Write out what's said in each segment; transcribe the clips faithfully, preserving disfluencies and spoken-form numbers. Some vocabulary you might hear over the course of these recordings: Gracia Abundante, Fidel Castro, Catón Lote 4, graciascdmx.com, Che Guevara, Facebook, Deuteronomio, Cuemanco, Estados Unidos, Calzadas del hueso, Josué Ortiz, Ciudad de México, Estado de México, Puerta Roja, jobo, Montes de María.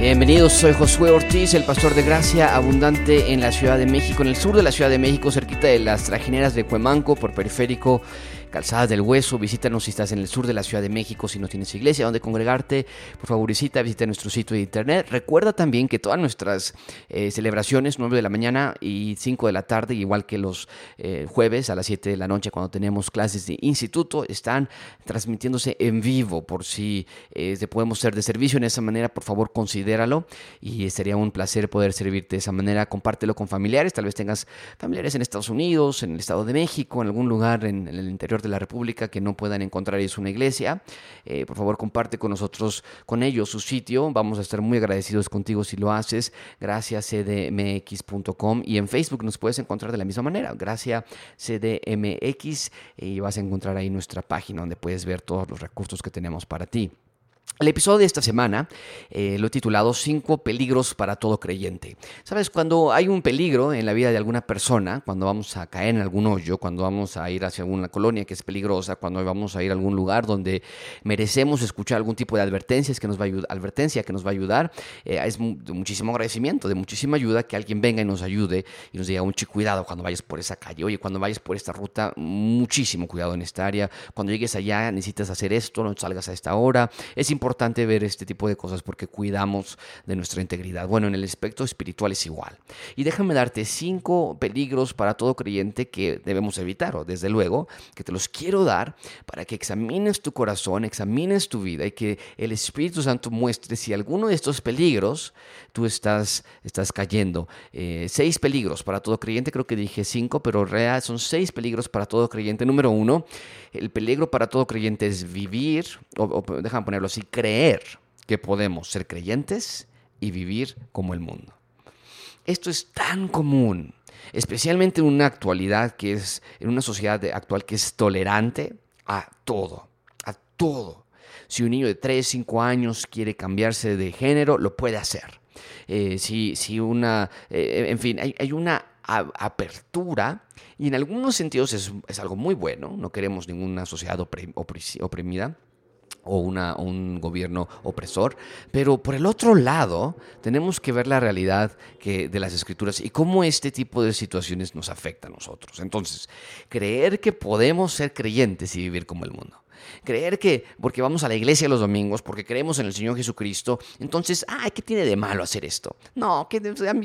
Bienvenidos, soy Josué Ortiz, el pastor de Gracia Abundante en la Ciudad de México, en el sur de la Ciudad de México, cerquita de las trajineras de Cuemanco, por periférico, Calzadas del Hueso. Visítanos si estás en el sur de la Ciudad de México, si no tienes iglesia donde congregarte, por favor visita, visita nuestro sitio de internet. Recuerda también que todas nuestras eh, celebraciones, nueve de la mañana y cinco de la tarde, igual que los eh, jueves a las siete de la noche cuando tenemos clases de instituto, están transmitiéndose en vivo. Por si eh, te podemos ser de servicio en esa manera, por favor considéralo, y sería un placer poder servirte de esa manera. Compártelo con familiares, tal vez tengas familiares en Estados Unidos, en el Estado de México, en algún lugar en, en el interior de la República que no puedan encontrar es una iglesia. Eh, por favor, comparte con nosotros, con ellos, su sitio. Vamos a estar muy agradecidos contigo si lo haces. gracias c d m x punto com, y en Facebook nos puedes encontrar de la misma manera, graciascdmx, y vas a encontrar ahí nuestra página donde puedes ver todos los recursos que tenemos para ti. El episodio de esta semana eh, lo he titulado cinco peligros para todo creyente. Sabes, cuando hay un peligro en la vida de alguna persona, cuando vamos a caer en algún hoyo, cuando vamos a ir hacia alguna colonia que es peligrosa, cuando vamos a ir a algún lugar donde merecemos escuchar algún tipo de advertencias que nos va a ayud- advertencia que nos va a ayudar, eh, es de muchísimo agradecimiento, de muchísima ayuda que alguien venga y nos ayude y nos diga, mucho cuidado cuando vayas por esa calle, oye, cuando vayas por esta ruta, muchísimo cuidado en esta área, cuando llegues allá necesitas hacer esto, no salgas a esta hora. Es importante importante ver este tipo de cosas porque cuidamos de nuestra integridad. Bueno, en el aspecto espiritual es igual. Y déjame darte cinco peligros para todo creyente que debemos evitar, o desde luego que te los quiero dar para que examines tu corazón, examines tu vida, y que el Espíritu Santo muestre si alguno de estos peligros tú estás, estás cayendo. Eh, seis peligros para todo creyente, creo que dije cinco, pero real son seis peligros para todo creyente. Número uno, el peligro para todo creyente es vivir, o, o déjame ponerlo así, creer que podemos ser creyentes y vivir como el mundo. Esto es tan común, especialmente en una actualidad que es, en una sociedad actual que es tolerante a todo, a todo. Si un niño de tres, cinco años quiere cambiarse de género, lo puede hacer. Eh, si, si una, eh, en fin, hay, hay una apertura, y en algunos sentidos es, es algo muy bueno. No queremos ninguna sociedad oprimida o una, un gobierno opresor, pero por el otro lado tenemos que ver la realidad que, de las Escrituras y cómo este tipo de situaciones nos afecta a nosotros. Entonces, creer que podemos ser creyentes y vivir como el mundo. Creer que porque vamos a la iglesia los domingos, porque creemos en el Señor Jesucristo, entonces, ay, ¿qué tiene de malo hacer esto? No, que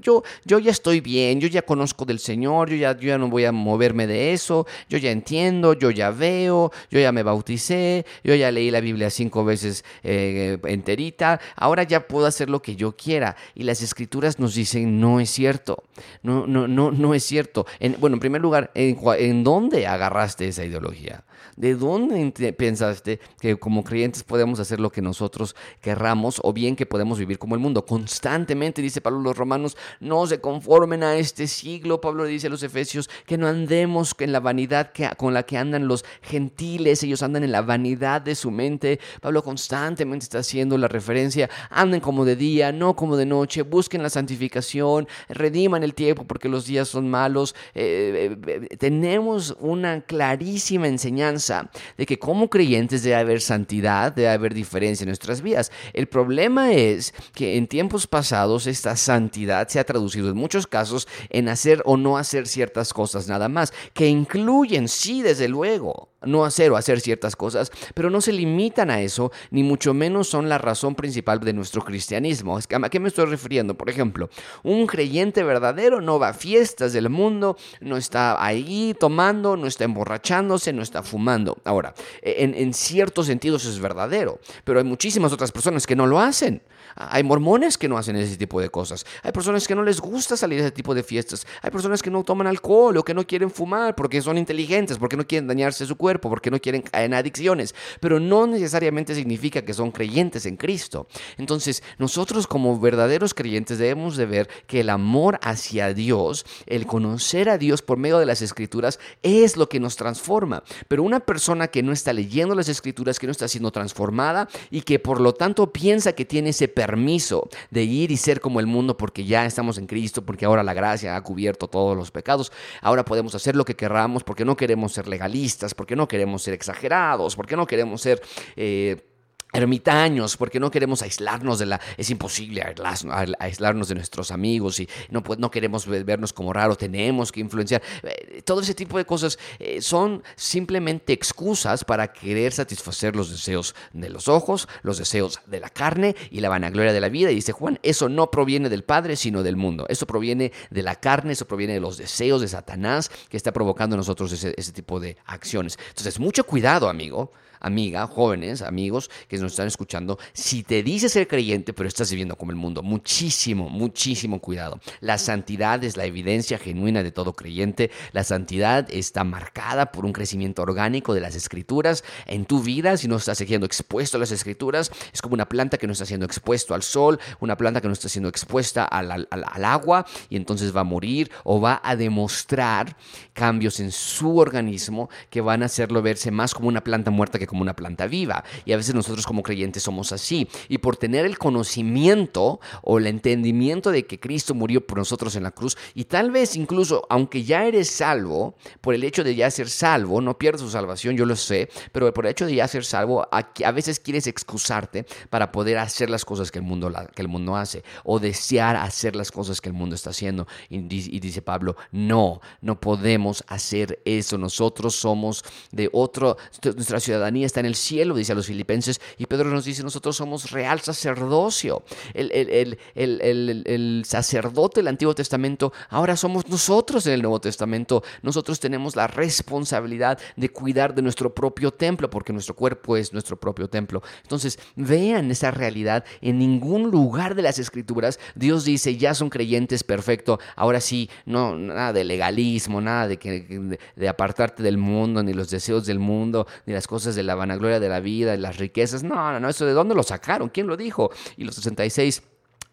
yo, yo ya estoy bien, yo ya conozco del Señor, yo ya, yo ya no voy a moverme de eso, yo ya entiendo, yo ya veo, yo ya me bauticé, yo ya leí la Biblia cinco veces eh, enterita, ahora ya puedo hacer lo que yo quiera. Y las Escrituras nos dicen, no es cierto, no, no, no, no es cierto. En, bueno, en primer lugar, ¿en, ¿en dónde agarraste esa ideología? ¿De dónde te pensaste que como creyentes podemos hacer lo que nosotros querramos, o bien que podemos vivir como el mundo? Constantemente dice Pablo a los romanos, no se conformen a este siglo. Pablo dice a los efesios que no andemos en la vanidad que, con la que andan los gentiles. Ellos andan en la vanidad de su mente. Pablo constantemente está haciendo la referencia, anden como de día, no como de noche, busquen la santificación, rediman el tiempo porque los días son malos. Eh, eh, tenemos una clarísima enseñanza de que como creyentes debe haber santidad, debe haber diferencia en nuestras vidas. El problema es que en tiempos pasados esta santidad se ha traducido en muchos casos en hacer o no hacer ciertas cosas nada más, que incluyen, sí, desde luego, no hacer o hacer ciertas cosas, pero no se limitan a eso, ni mucho menos son la razón principal de nuestro cristianismo. ¿A qué me estoy refiriendo? Por ejemplo, un creyente verdadero no va a fiestas del mundo, no está ahí tomando, no está emborrachándose, no está fumando. Ahora, en, en ciertos sentidos es verdadero, pero hay muchísimas otras personas que no lo hacen. Hay mormones que no hacen ese tipo de cosas. Hay personas que no les gusta salir a ese tipo de fiestas. Hay personas que no toman alcohol o que no quieren fumar porque son inteligentes, porque no quieren dañarse su cuerpo, porque no quieren caer en adicciones, pero no necesariamente significa que son creyentes en Cristo. Entonces, nosotros como verdaderos creyentes debemos de ver que el amor hacia Dios, el conocer a Dios por medio de las Escrituras, es lo que nos transforma. Pero una persona que no está leyendo las Escrituras, que no está siendo transformada y que por lo tanto piensa que tiene ese permiso de ir y ser como el mundo porque ya estamos en Cristo, porque ahora la gracia ha cubierto todos los pecados, ahora podemos hacer lo que queramos porque no queremos ser legalistas, porque no queremos ser exagerados, porque no queremos ser eh, ermitaños, porque no queremos aislarnos de la... Es imposible aislarnos de nuestros amigos y no, pues, no queremos vernos como raros, tenemos que influenciar. Eh, todo ese tipo de cosas eh, son simplemente excusas para querer satisfacer los deseos de los ojos, los deseos de la carne y la vanagloria de la vida. Y dice Juan, eso no proviene del Padre, sino del mundo. Eso proviene de la carne, eso proviene de los deseos de Satanás que está provocando en nosotros ese, ese tipo de acciones. Entonces, mucho cuidado, amigo, amiga, jóvenes, amigos que nos están escuchando, si te dices ser creyente pero estás viviendo como el mundo, muchísimo, muchísimo cuidado. La santidad es la evidencia genuina de todo creyente. La santidad está marcada por un crecimiento orgánico de las Escrituras en tu vida. Si no estás siendo expuesto a las Escrituras, es como una planta que no está siendo expuesta al sol, una planta que no está siendo expuesta al, al, al agua, y entonces va a morir o va a demostrar cambios en su organismo que van a hacerlo verse más como una planta muerta que como una planta viva. Y a veces nosotros como creyentes somos así, y por tener el conocimiento o el entendimiento de que Cristo murió por nosotros en la cruz, y tal vez incluso aunque ya eres salvo, por el hecho de ya ser salvo, no pierdes tu salvación, yo lo sé, pero por el hecho de ya ser salvo, a, a veces quieres excusarte para poder hacer las cosas que el mundo, la, que el mundo hace, o desear hacer las cosas que el mundo está haciendo. Y, y dice Pablo, no, no podemos hacer eso. Nosotros somos de otro, nuestra ciudadanía está en el cielo, dice a los filipenses, y Pedro nos dice, nosotros somos real sacerdocio. El, el, el, el, el, el sacerdote del Antiguo Testamento, ahora somos nosotros en el Nuevo Testamento. Nosotros tenemos la responsabilidad de cuidar de nuestro propio templo, porque nuestro cuerpo es nuestro propio templo. Entonces, vean esa realidad. En ningún lugar de las Escrituras Dios dice, ya son creyentes, perfecto, ahora sí, no, nada de legalismo, nada de, que, de apartarte del mundo, ni los deseos del mundo, ni las cosas de la vanagloria de la vida, de las riquezas. No, no, no, eso, ¿de dónde lo sacaron? ¿Quién lo dijo? Y los sesenta y seis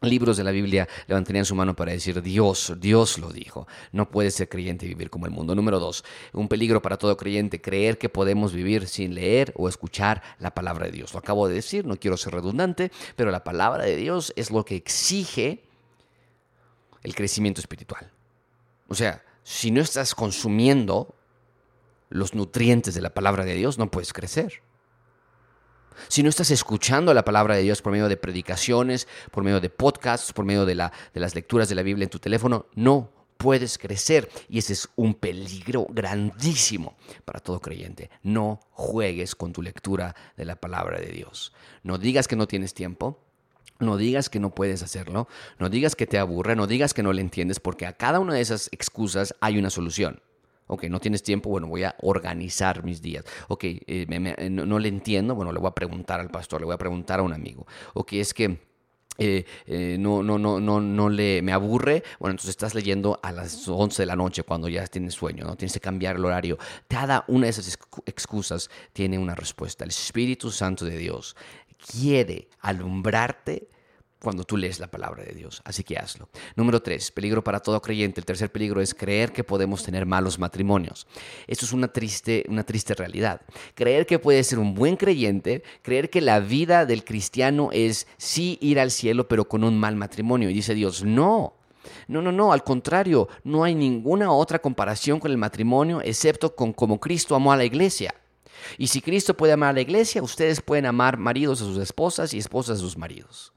libros de la Biblia levantarían su mano para decir, Dios, Dios lo dijo. No puedes ser creyente y vivir como el mundo. Número dos, un peligro para todo creyente, creer que podemos vivir sin leer o escuchar la palabra de Dios. Lo acabo de decir, no quiero ser redundante, pero la palabra de Dios es lo que exige el crecimiento espiritual. O sea, si no estás consumiendo los nutrientes de la palabra de Dios, no puedes crecer. Si no estás escuchando la palabra de Dios por medio de predicaciones, por medio de podcasts, por medio de, la, de las lecturas de la Biblia en tu teléfono, no puedes crecer. Y ese es un peligro grandísimo para todo creyente. No juegues con tu lectura de la palabra de Dios. No digas que no tienes tiempo. No digas que no puedes hacerlo. No digas que te aburre. No digas que no le entiendes, porque a cada una de esas excusas hay una solución. Ok, no tienes tiempo, bueno, voy a organizar mis días. Ok, eh, me, me, no, no le entiendo, bueno, le voy a preguntar al pastor, le voy a preguntar a un amigo. Ok, es que eh, eh, no, no, no, no, no le, me aburre. Bueno, entonces estás leyendo a las once de la noche cuando ya tienes sueño, ¿no? Tienes que cambiar el horario. Cada una de esas excusas tiene una respuesta. El Espíritu Santo de Dios quiere alumbrarte cuando tú lees la palabra de Dios. Así que hazlo. Número tres, peligro para todo creyente. El tercer peligro es creer que podemos tener malos matrimonios. Esto es una triste, una triste realidad. Creer que puedes ser un buen creyente, creer que la vida del cristiano es sí ir al cielo, pero con un mal matrimonio. Y dice Dios, no. No, no, no, al contrario, no hay ninguna otra comparación con el matrimonio excepto con cómo Cristo amó a la iglesia. Y si Cristo puede amar a la iglesia, ustedes pueden amar maridos a sus esposas y esposas a sus maridos.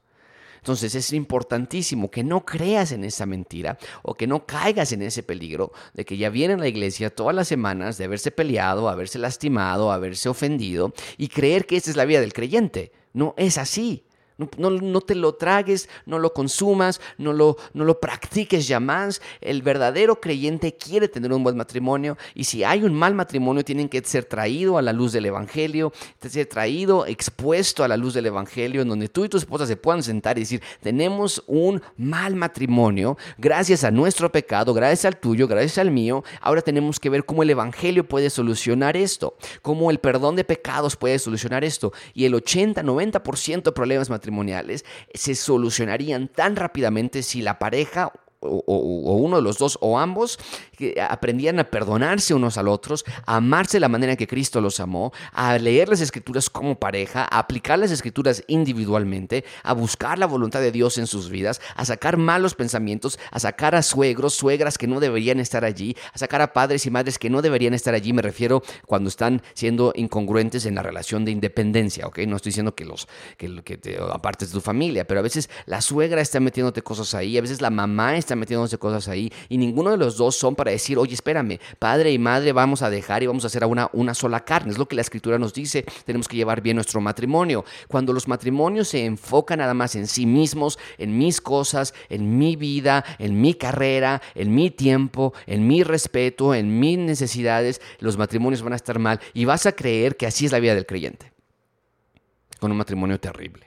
Entonces es importantísimo que no creas en esa mentira o que no caigas en ese peligro de que ya viene a la iglesia todas las semanas de haberse peleado, haberse lastimado, haberse ofendido y creer que esta es la vida del creyente. No es así. No, no, no te lo tragues, no lo consumas, no lo, no lo practiques ya más. El verdadero creyente quiere tener un buen matrimonio, y si hay un mal matrimonio tienen que ser traído a la luz del evangelio, ser traído, expuesto a la luz del evangelio, en donde tú y tu esposa se puedan sentar y decir, tenemos un mal matrimonio, gracias a nuestro pecado, gracias al tuyo, gracias al mío. Ahora tenemos que ver cómo el evangelio puede solucionar esto, cómo el perdón de pecados puede solucionar esto. Y el ochenta, noventa por ciento de problemas matrimoniales se solucionarían tan rápidamente si la pareja o, o, o uno de los dos o ambos, que aprendían a perdonarse unos al otros, a amarse de la manera que Cristo los amó, a leer las Escrituras como pareja, a aplicar las Escrituras individualmente, a buscar la voluntad de Dios en sus vidas, a sacar malos pensamientos, a sacar a suegros, suegras que no deberían estar allí, a sacar a padres y madres que no deberían estar allí. Me refiero cuando están siendo incongruentes en la relación de independencia, ¿ok? No estoy diciendo que los que, que te apartes de tu familia, pero a veces la suegra está metiéndote cosas ahí, a veces la mamá está metiéndose cosas ahí, y ninguno de los dos son para decir, oye, espérame, padre y madre vamos a dejar y vamos a hacer una, una sola carne. Es lo que la Escritura nos dice, tenemos que llevar bien nuestro matrimonio. Cuando los matrimonios se enfocan nada más en sí mismos, en mis cosas, en mi vida, en mi carrera, en mi tiempo, en mi respeto, en mis necesidades, los matrimonios van a estar mal y vas a creer que así es la vida del creyente, con un matrimonio terrible.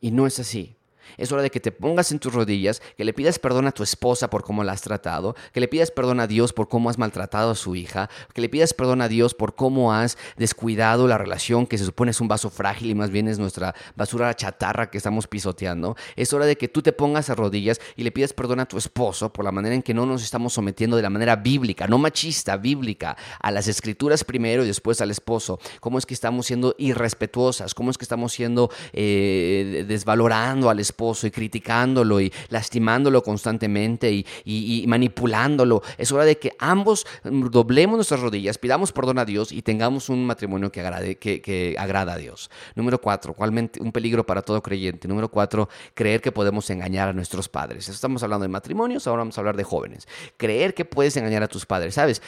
Y no es así. Es hora de que te pongas en tus rodillas, que le pidas perdón a tu esposa por cómo la has tratado, que le pidas perdón a Dios por cómo has maltratado a su hija, que le pidas perdón a Dios por cómo has descuidado la relación que se supone es un vaso frágil y más bien es nuestra basura chatarra que estamos pisoteando. Es hora de que tú te pongas a rodillas y le pidas perdón a tu esposo por la manera en que no nos estamos sometiendo de la manera bíblica, no machista, bíblica, a las Escrituras primero y después al esposo. Cómo es que estamos siendo irrespetuosas, cómo es que estamos siendo eh, desvalorando al esposo y criticándolo y lastimándolo constantemente y, y, y manipulándolo. Es hora de que ambos doblemos nuestras rodillas, pidamos perdón a Dios y tengamos un matrimonio que, agrade, que, que agrada a Dios. Número cuatro, un peligro para todo creyente. Número cuatro, creer que podemos engañar a nuestros padres. Estamos hablando de matrimonios, ahora vamos a hablar de jóvenes. Creer que puedes engañar a tus padres, ¿sabes?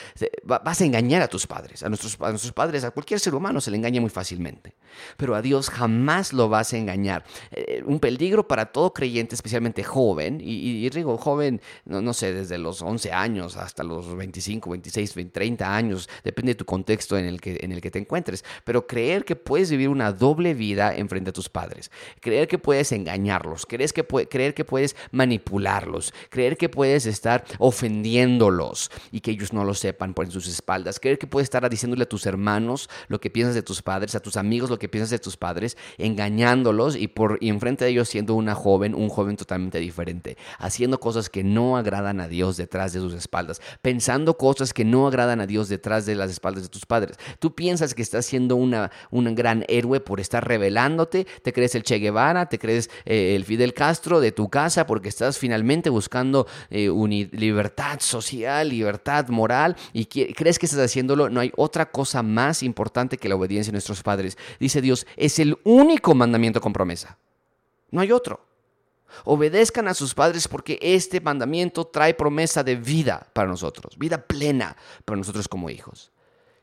Vas a engañar a tus padres, a nuestros, a nuestros padres, a cualquier ser humano se le engaña muy fácilmente. Pero a Dios jamás lo vas a engañar. Eh, un peligro para todo creyente, especialmente joven, y, y, y digo joven, no, no sé, desde los once años hasta los veinticinco, veintiséis, treinta años, depende de tu contexto en el que, en el que te encuentres, pero creer que puedes vivir una doble vida enfrente a tus padres, creer que puedes engañarlos, creer que, pu- creer que puedes manipularlos, creer que puedes estar ofendiéndolos y que ellos no lo sepan por en sus espaldas, creer que puedes estar diciéndole a tus hermanos lo que piensas de tus padres, a tus amigos lo que piensas de tus padres, engañándolos y, por, y enfrente de ellos siendo una joven, un joven totalmente diferente, haciendo cosas que no agradan a Dios detrás de sus espaldas, pensando cosas que no agradan a Dios detrás de las espaldas de tus padres. Tú piensas que estás siendo una, un gran héroe por estar rebelándote, te crees el Che Guevara, te crees eh, el Fidel Castro de tu casa porque estás finalmente buscando eh, uni- libertad social, libertad moral y que- crees que estás haciéndolo. No hay otra cosa más importante que la obediencia de nuestros padres. Dice Dios, es el único mandamiento con promesa. No hay otro. Obedezcan a sus padres porque este mandamiento trae promesa de vida para nosotros, vida plena para nosotros como hijos.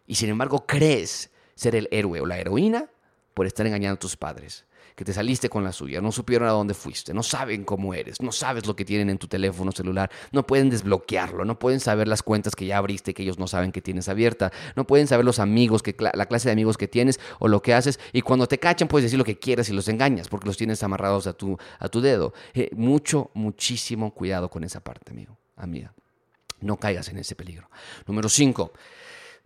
Y sin embargo, crees ser el héroe o la heroína por estar engañando a tus padres, que te saliste con la suya, no supieron a dónde fuiste, no saben cómo eres, no sabes lo que tienen en tu teléfono celular, no pueden desbloquearlo, no pueden saber las cuentas que ya abriste que ellos no saben que tienes abierta, no pueden saber los amigos, que, la clase de amigos que tienes o lo que haces, y cuando te cachan puedes decir lo que quieras y los engañas porque los tienes amarrados a tu, a tu dedo. Eh, mucho, muchísimo cuidado con esa parte, amigo, amiga. No caigas en ese peligro. Número cinco.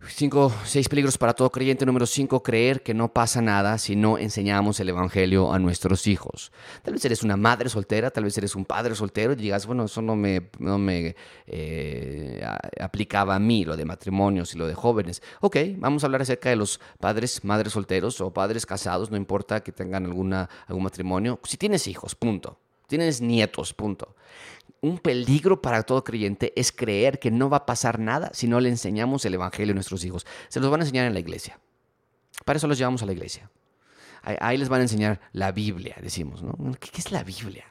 Cinco, seis peligros para todo creyente. Número cinco, creer que no pasa nada si no enseñamos el evangelio a nuestros hijos. Tal vez eres una madre soltera, tal vez eres un padre soltero y digas, bueno, eso no me, no me eh, aplicaba a mí, lo de matrimonios y lo de jóvenes. Ok, vamos a hablar acerca de los padres, madres solteros o padres casados, no importa que tengan alguna, algún matrimonio. Si tienes hijos, punto. Tienes nietos, punto. Un peligro para todo creyente es creer que no va a pasar nada si no le enseñamos el evangelio a nuestros hijos. Se los van a enseñar en la iglesia. Para eso los llevamos a la iglesia. Ahí les van a enseñar la Biblia, decimos, ¿no? ¿Qué es la Biblia?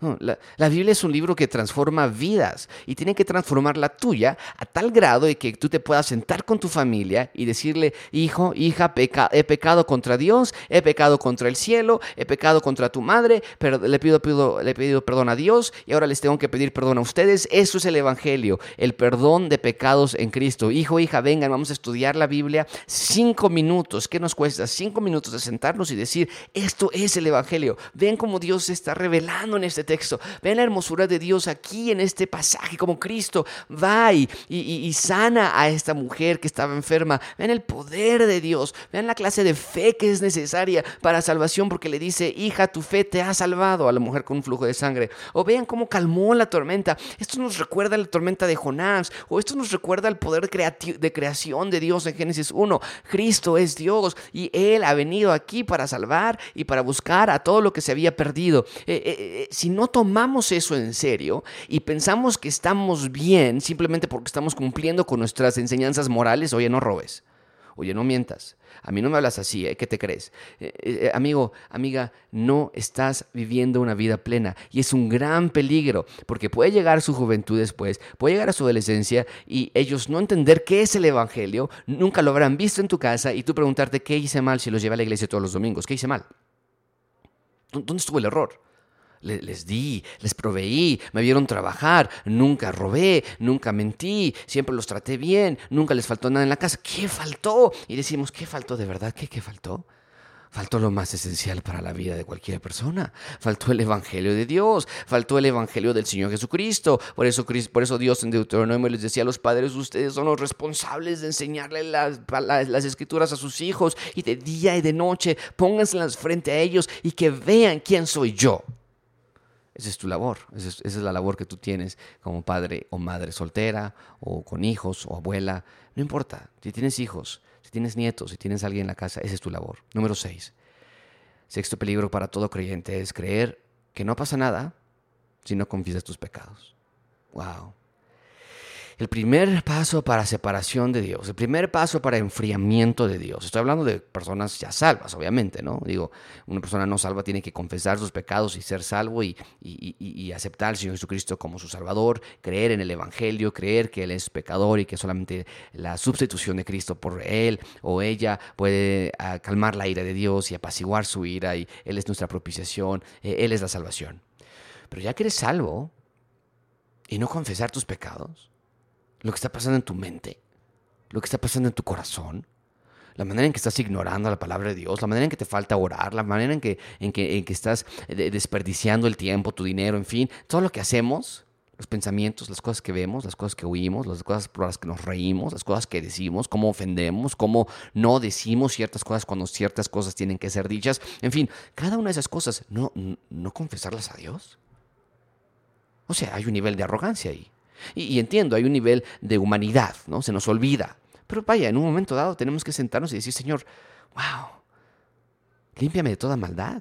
No, la, la Biblia es un libro que transforma vidas y tiene que transformar la tuya a tal grado de que tú te puedas sentar con tu familia y decirle, hijo, hija, peca, he pecado contra Dios, he pecado contra el cielo, he pecado contra tu madre, pero le pido, pido, le he pedido perdón a Dios y ahora les tengo que pedir perdón a ustedes. Eso es el evangelio, el perdón de pecados en Cristo. Hijo, hija, vengan, vamos a estudiar la Biblia cinco minutos. ¿Qué nos cuesta? Cinco minutos de sentarnos y decir, esto es el evangelio. Ven cómo Dios se está revelando en este tema. texto. Vean la hermosura de Dios aquí en este pasaje, como Cristo va y, y, y sana a esta mujer que estaba enferma. Vean el poder de Dios, vean la clase de fe que es necesaria para salvación, porque le dice: hija, tu fe te ha salvado, a la mujer con un flujo de sangre. O vean cómo calmó la tormenta. Esto nos recuerda a la tormenta de Jonás, o esto nos recuerda al poder creati- de creación de Dios en Génesis uno. Cristo es Dios y Él ha venido aquí para salvar y para buscar a todo lo que se había perdido. Eh, eh, eh, si no tomamos eso en serio y pensamos que estamos bien simplemente porque estamos cumpliendo con nuestras enseñanzas morales, oye, no robes, oye, no mientas, a mí no me hablas así, ¿eh? ¿Qué te crees? Eh, eh, amigo, amiga, no estás viviendo una vida plena, y es un gran peligro, porque puede llegar su juventud después, puede llegar a su adolescencia y ellos no entender qué es el evangelio, nunca lo habrán visto en tu casa, y tú preguntarte: ¿qué hice mal si los llevé a la iglesia todos los domingos? ¿Qué hice mal? ¿Dónde estuvo el error? Les di, les proveí, me vieron trabajar, nunca robé, nunca mentí, siempre los traté bien, nunca les faltó nada en la casa. ¿Qué faltó? Y decimos: ¿qué faltó de verdad? ¿Qué, qué faltó? Faltó lo más esencial para la vida de cualquier persona. Faltó el evangelio de Dios. Faltó el evangelio del Señor Jesucristo. Por eso, por eso Dios en Deuteronomio les decía a los padres: ustedes son los responsables de enseñarle las, las, las escrituras a sus hijos. Y de día y de noche, pónganselas frente a ellos y que vean quién soy yo. Esa es tu labor, esa es, esa es la labor que tú tienes como padre o madre soltera, o con hijos, o abuela. No importa, si tienes hijos, si tienes nietos, si tienes alguien en la casa, esa es tu labor. Número seis, sexto peligro para todo creyente es creer que no pasa nada si no confiesas tus pecados. ¡Wow! El primer paso para separación de Dios, el primer paso para enfriamiento de Dios. Estoy hablando de personas ya salvas, obviamente, ¿no? Digo, una persona no salva tiene que confesar sus pecados y ser salvo y, y, y, y aceptar al Señor Jesucristo como su Salvador, creer en el Evangelio, creer que Él es pecador y que solamente la sustitución de Cristo por Él o ella puede uh, calmar la ira de Dios y apaciguar su ira, y Él es nuestra propiciación, eh, Él es la salvación. Pero ya que eres salvo y no confesar tus pecados, lo que está pasando en tu mente, lo que está pasando en tu corazón, la manera en que estás ignorando la palabra de Dios, la manera en que te falta orar, la manera en que, en que, en que estás desperdiciando el tiempo, tu dinero, en fin, todo lo que hacemos, los pensamientos, las cosas que vemos, las cosas que oímos, las cosas por las que nos reímos, las cosas que decimos, cómo ofendemos, cómo no decimos ciertas cosas cuando ciertas cosas tienen que ser dichas, en fin, cada una de esas cosas, no, no confesarlas a Dios. O sea, hay un nivel de arrogancia ahí. Y, y entiendo, hay un nivel de humanidad, ¿no? Se nos olvida. Pero vaya, en un momento dado tenemos que sentarnos y decir: Señor, wow, límpiame de toda maldad.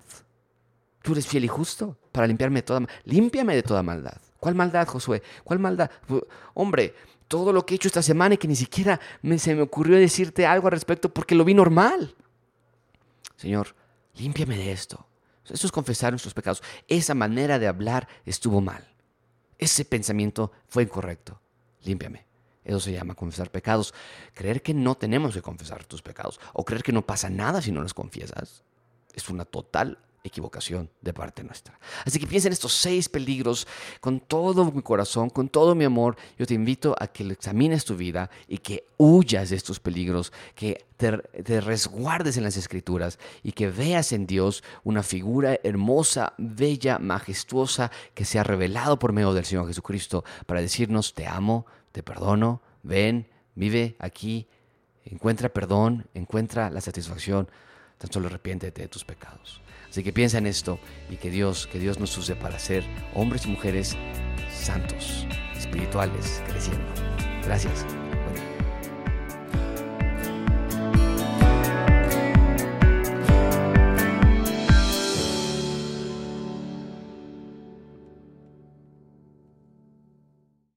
Tú eres fiel y justo para limpiarme de toda maldad. Límpiame de toda maldad. ¿Cuál maldad, Josué? ¿Cuál maldad? Hombre, todo lo que he hecho esta semana y que ni siquiera me, se me ocurrió decirte algo al respecto porque lo vi normal. Señor, límpiame de esto. Eso es confesar nuestros pecados. Esa manera de hablar estuvo mal. Ese pensamiento fue incorrecto. Límpiame. Eso se llama confesar pecados. Creer que no tenemos que confesar tus pecados o creer que no pasa nada si no los confiesas es una total equivocación de parte nuestra. Así que piensa en estos seis peligros con todo mi corazón, con todo mi amor. Yo te invito a que examines tu vida y que huyas de estos peligros, que te, te resguardes en las Escrituras y que veas en Dios una figura hermosa, bella, majestuosa que se ha revelado por medio del Señor Jesucristo para decirnos: te amo, te perdono, ven, vive aquí, encuentra perdón, encuentra la satisfacción. Tan solo arrepiéntete de tus pecados. Así que piensa en esto y que Dios, que Dios nos use para ser hombres y mujeres santos, espirituales, creciendo. Gracias.